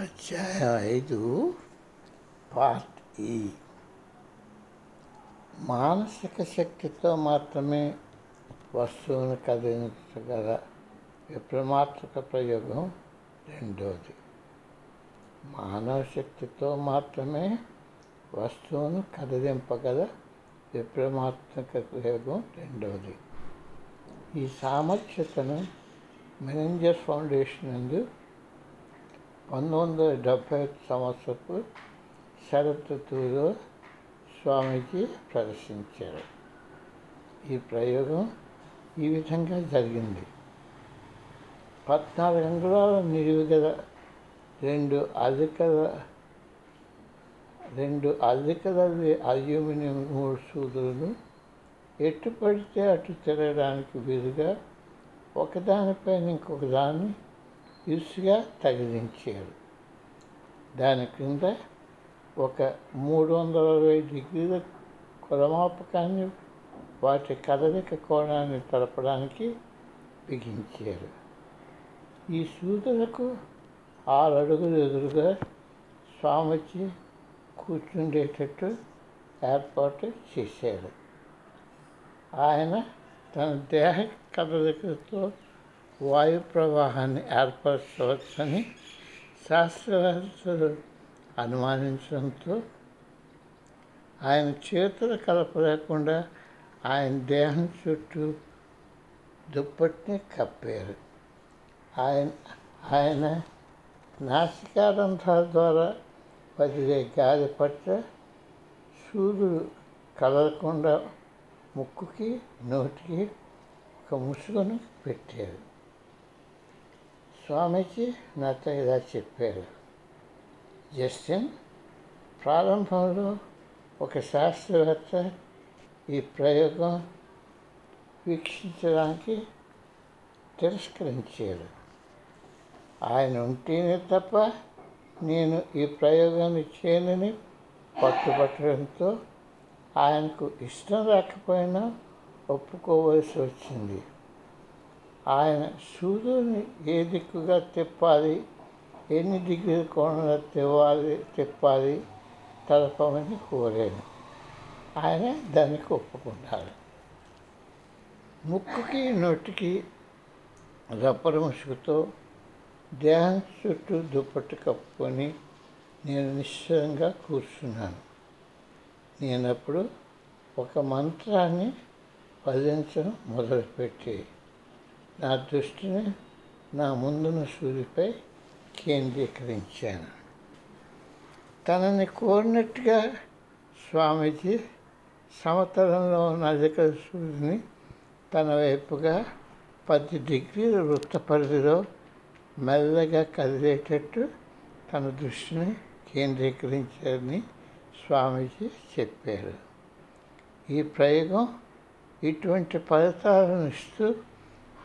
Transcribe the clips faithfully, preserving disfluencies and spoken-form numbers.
అధ్యాయ ఐదు పార్ట్ ఈ. మానసిక శక్తితో మాత్రమే వస్తువును కదిలించగల విప్లవాత్మక ప్రయోగం రెండోది. మానవ శక్తితో మాత్రమే వస్తువును కదిలింపగల విప్లవాత్మక ప్రయోగం రెండోది. ఈ సామర్థ్యతను మెనింజర్ ఫౌండేషన్ నందు పంతొమ్మిది వందల డెబ్భై ఐదు సంవత్సరపు శరతృతువులో స్వామీజీ ప్రదర్శించారు. ఈ ప్రయోగం ఈ విధంగా జరిగింది. పద్నాలుగు అంగుళాల నిలువు గల రెండు అధిక రెండు అధికల అల్యూమినియం మూడు సూదులను ఎటు పడితే అటు తిరగడానికి వీలుగా ఒకదానిపైన ఇంకొక దాన్ని ఇసుగా తగిలించారు. దాని కింద ఒక మూడు వందల అరవై డిగ్రీల కొలమాపకాన్ని వాటి కదలిక కోణాన్ని తెలపడానికి బిగించారు. ఈ సూదులకు ఆరు అడుగులు ఎదురుగా స్వామీజీ కూర్చుండేటట్టు ఏర్పాటు చేశారు. ఆయన తన దేహ కదలికతో వాయు ప్రవాహాన్ని ఏర్పరచవచ్చని శాస్త్రవేత్తలు అనుమానించడంతో ఆయన చేతుల కలపలేకుండా ఆయన దేహం చుట్టూ దుప్పటిని కప్పారు. ఆయన ఆయన నాసికారంధ్రాల ద్వారా వదిలే గాలి పట్ల సూర్యుడు కదలకుండా ముక్కుకి నోటికి ఒక ముసుగును పెట్టారు. స్వామీజీ నాతో ఇలా చెప్పారు, జస్టిన్, ప్రారంభంలో ఒక శాస్త్రవేత్త ఈ ప్రయోగం వీక్షించడానికి తిరస్కరించారు. ఆయన ఉంటేనే తప్ప నేను ఈ ప్రయోగాన్ని చేయనని పట్టుబట్టడంతో ఆయనకు ఇష్టం రాకపోయినా ఒప్పుకోవలసి వచ్చింది. ఆయన సూర్యుని ఏ దిక్కుగా తిప్పాలి, ఎన్ని డిగ్రీల కోణంలో తివ్వాలి తిప్పాలి తెలపమని కోరాను. ఆయన దానికి ఒప్పుకున్నారు. ముక్కుకి నోటికి రబ్బరు ముసుగుతో దేహం చుట్టూ దుప్పటి కప్పుకొని నేను నిశ్చలంగా కూర్చున్నాను. నేనప్పుడు ఒక మంత్రాన్ని పదించడం మొదలుపెట్టి నా దృష్టిని నా ముందున్న సూర్యుపై కేంద్రీకరించాను. తనని కోరినట్టుగా స్వామీజీ సమతలంలో ఉన్న అధిక సూర్యుని తన వైపుగా పది డిగ్రీల వృత్త పరిధిలో మెల్లగా కదిలేటట్టు తన దృష్టిని కేంద్రీకరించారని స్వామీజీ చెప్పారు. ఈ ప్రయోగం ఇటువంటి ఫలితాలను ఇస్తూ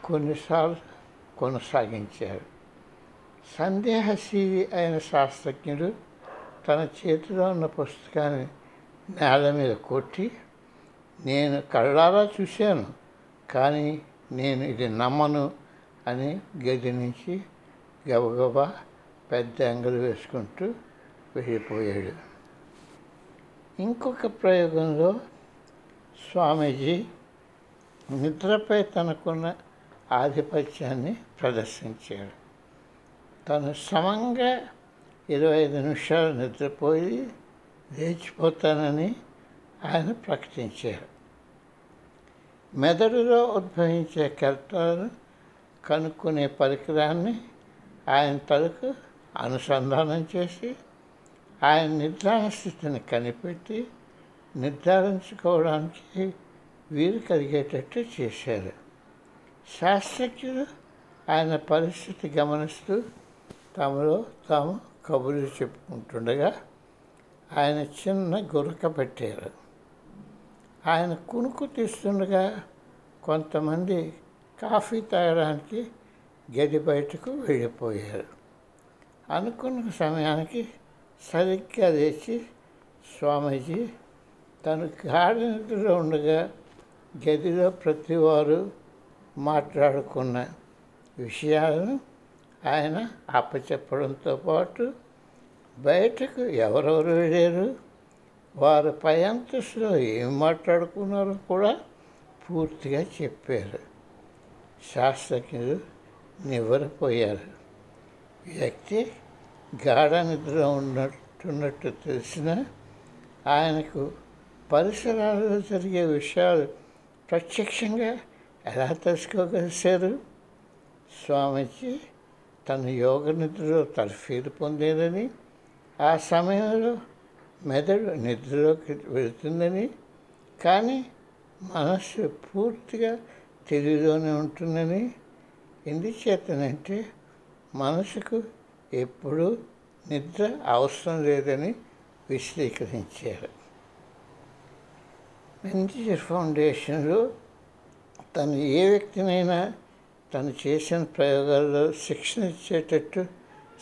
కొన్నిసార్లు కొనసాగించారు. సందేహశీలి అయిన శాస్త్రజ్ఞుడు తన చేతిలో ఉన్న పుస్తకాన్ని నేల మీద కొట్టి, నేను కళ్ళారా చూశాను కానీ నేను ఇది నమ్మను అని గది నుంచి గబగబా పెద్ద అంగలు వేసుకుంటూ వెళ్ళిపోయాడు. ఇంకొక ప్రయోగంలో స్వామీజీ నిద్రపై తనకున్న ఆధిపత్యాన్ని ప్రదర్శించాడు. తను సమంగా ఇరవై ఐదు నిమిషాలు నిద్రపోయి లేచిపోతానని ఆయన ప్రకటించారు. మెదడులో ఉద్భవించే కెరటాలను కనుక్కునే పరికరాన్ని ఆయన తలకు అనుసంధానం చేసి ఆయన నిర్ధారణ స్థితిని కనిపెట్టి నిర్ధారించుకోవడానికి వీలు కలిగేటట్టు చేశారు. శాస్త్రజ్ఞులు ఆయన పరిస్థితి గమనిస్తూ తమలో తాము కబుర్లు చెప్పుకుంటుండగా ఆయన చిన్న గురక పెట్టారు. ఆయన కునుకు తీస్తుండగా కొంతమంది కాఫీ తాగడానికి గది బయటకు వెళ్ళిపోయారు. అనుకున్న సమయానికి సరిగ్గా లేచి స్వామీజీ తను గాఢ నిద్రలో ఉండగా గదిలో ప్రతివారు మాట్లాడుకున్న విషయాలను ఆయన అప్పచెప్పడంతో పాటు బయటకు ఎవరెవరు వెళ్ళారు, వారు పై అంతస్తులో ఏం మాట్లాడుకున్నారో కూడా పూర్తిగా చెప్పారు. శాస్త్రజ్ఞులు నివ్వరపోయారు. వ్యక్తి గాఢ నిద్ర ఉన్నట్టున్నట్టు తెలిసినా ఆయనకు పరిసరాల్లో జరిగే విషయాలు ప్రత్యక్షంగా ఎలా తెలుసుకోగలిగారు? స్వామీజీ తన యోగ నిద్రలో తర్ఫీదు పొందేదని, ఆ సమయంలో మెదడు నిద్రలోకి వెళుతుందని, కానీ మనస్సు పూర్తిగా తెలివిలోనే ఉంటుందని. ఎందుచేతనంటే మనసుకు ఎప్పుడూ నిద్ర అవసరం లేదని విశ్లేషించారు. బెంజర్ ఫౌండేషన్లో తను ఏ వ్యక్తినైనా తను చేసిన ప్రయోగాల్లో శిక్షణ ఇచ్చేటట్టు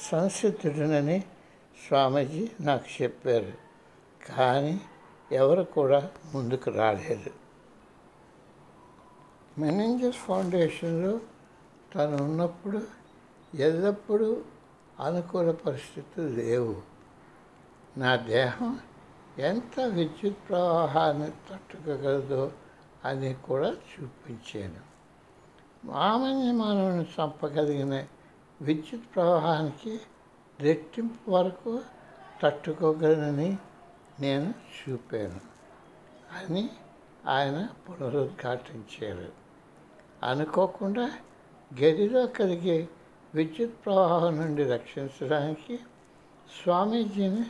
సంసిద్ధుడనని స్వామీజీ నాకు చెప్పారు. కానీ ఎవరు కూడా ముందుకు రాలేదు. మెనింజర్ ఫౌండేషన్లో తను ఉన్నప్పుడు ఎల్లప్పుడూ అనుకూల పరిస్థితులు లేవు. నా దేహం ఎంత విద్యుత్ ప్రవాహాన్ని తట్టుకోగలదో అని కూడా చూపించాను. మామూలు మానవుని చంపగలిగిన విద్యుత్ ప్రవాహానికి రెట్టింపు వరకు తట్టుకోగలనని నేను చూపాను అని ఆయన పునరుద్ఘాటించారు. అనుకోకుండా గదిలో కలిగే విద్యుత్ ప్రవాహం నుండి రక్షించడానికి స్వామీజీని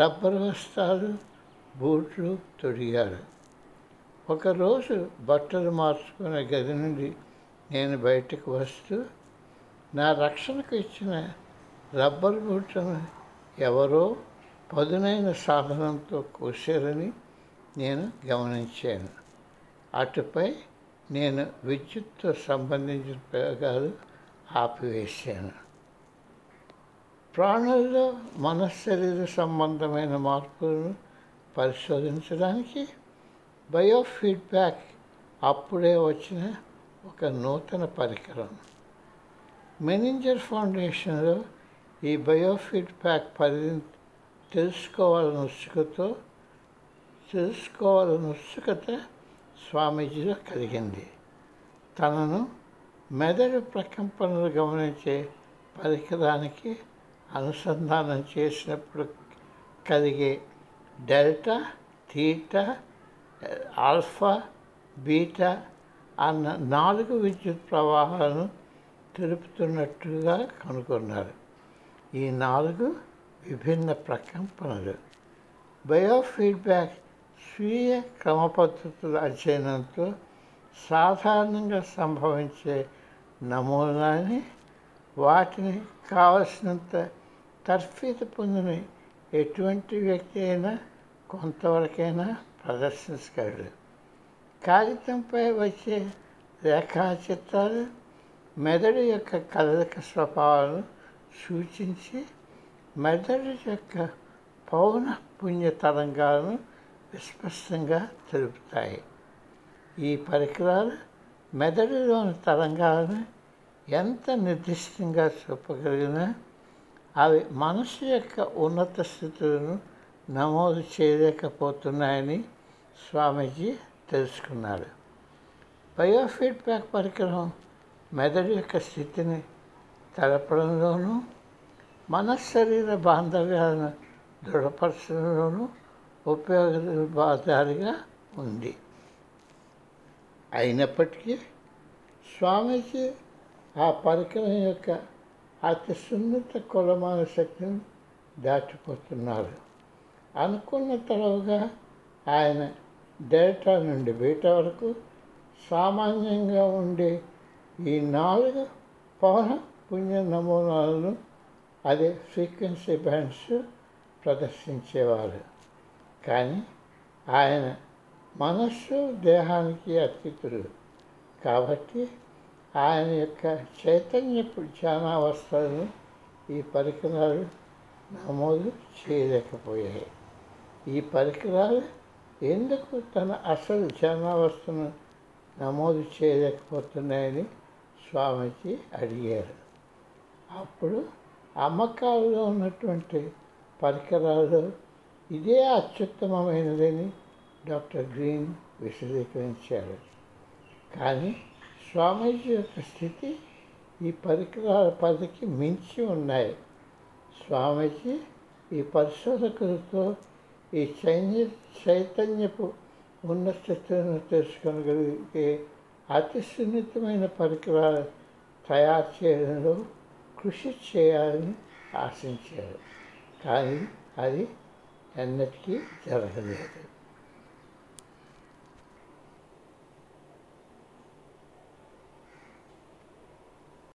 రబ్బరు వస్త్రాలు, బూట్లు తొడిగారు. ఒకరోజు బట్టలు మార్చుకునే గది నుండి నేను బయటకు వస్తూ నా రక్షణకు ఇచ్చిన రబ్బరు బూట్లను ఎవరో పదునైన సాధనంతో కోసారని నేను గమనించాను. అటుపై నేను విద్యుత్తో సంబంధించిన ప్రయోగాలు ఆపివేశాను. ప్రాణుల్లో మనశ్శరీర సంబంధమైన మార్పులను పరిశోధించడానికి బయోఫీడ్బ్యాక్ అప్పుడే వచ్చిన ఒక నూతన పరికరం. మెనింజర్ ఫౌండేషన్లో ఈ బయోఫీడ్బ్యాక్ పరిధిని తెలుసుకోవాలని ఉత్సుకతో తెలుసుకోవాలని ఉత్సుకత స్వామీజీలో కలిగింది. తనను మెదడు ప్రకంపనలు గమనించే పరికరానికి అనుసంధానం చేసినప్పుడు కలిగే డెల్టా, థీటా, ఆల్ఫా, బీటా అన్న నాలుగు విద్యుత్ ప్రవాహాలను తెలుపుతున్నట్టుగా కనుగొన్నారు. ఈ నాలుగు విభిన్న ప్రకంపనలు బయోఫీడ్బ్యాక్ స్వీయ క్రమపద్ధతుల అధ్యయనంతో సాధారణంగా సంభవించే నమూనాని, వాటిని కావలసినంత తర్ఫీదు పొందిన ఎటువంటి వ్యక్తి అయినా కొంతవరకైనా ప్రదర్శించగలడు. కాగితంపై వచ్చే రేఖాచిత్రాలు మెదడు యొక్క కదలిక స్వభావాలను సూచించి మెదడు యొక్క పౌన పుణ్య తరంగాలను విస్పష్టంగా తెలుపుతాయి. ఈ పరికరాలు మెదడులోని తరంగాలను ఎంత నిర్దిష్టంగా చూపగలిగినా అవి మనసు యొక్క ఉన్నత స్థితులను నమోదు చేయలేకపోతున్నాయని స్వామీజీ తెలుసుకున్నారు. బయోఫీడ్బ్యాక్ పరికరం మెదడు యొక్క స్థితిని తెలపడంలోనూ మనశ్శరీర బాంధవ్యాలను దృఢపరచడంలోనూ ఉపయోగదారిగా ఉంది. అయినప్పటికీ స్వామీజీ ఆ పరికరం యొక్క అతి సున్నిత కొలమాన శక్తిని దాటిపోతున్నారు. అనుకున్న తరవుగా ఆయన డేటా నుండి బీటా వరకు సామాన్యంగా ఉండే ఈ నాలుగు పౌన పుణ్య నమూనాలను, అదే ఫ్రీక్వెన్సీ బ్యాండ్స్ ప్రదర్శించేవారు. కానీ ఆయన మనస్సు దేహానికి అతీతుడు కాబట్టి ఆయన యొక్క చైతన్య ధ్యానావస్థలను ఈ పరికరాలు నమోదు చేయలేకపోయాయి. ఈ పరికరాలు ఎందుకు తన అసలు ధ్యానావస్థను నమోదు చేయలేకపోతున్నాయని స్వామీజీ అడిగారు. అప్పుడు అమ్మకాలలో ఉన్నటువంటి పరికరాలు ఇదే అత్యుత్తమమైనదని డాక్టర్ గ్రీన్ విశదీకరించారు. కానీ స్వామీజీ యొక్క స్థితి ఈ పరికరాల పరిధికి మించి ఉన్నాయి. స్వామీజీ ఈ పరిశోధకులతో ఈ చైతన్య చైతన్యపు ఉన్న స్థితులను తెలుసుకోగలిగే అతి సున్నితమైన పరికరాలు తయారు చేయడంలో కృషి చేయాలని ఆశించారు. కానీ అది ఎన్నటికీ జరగలేదు.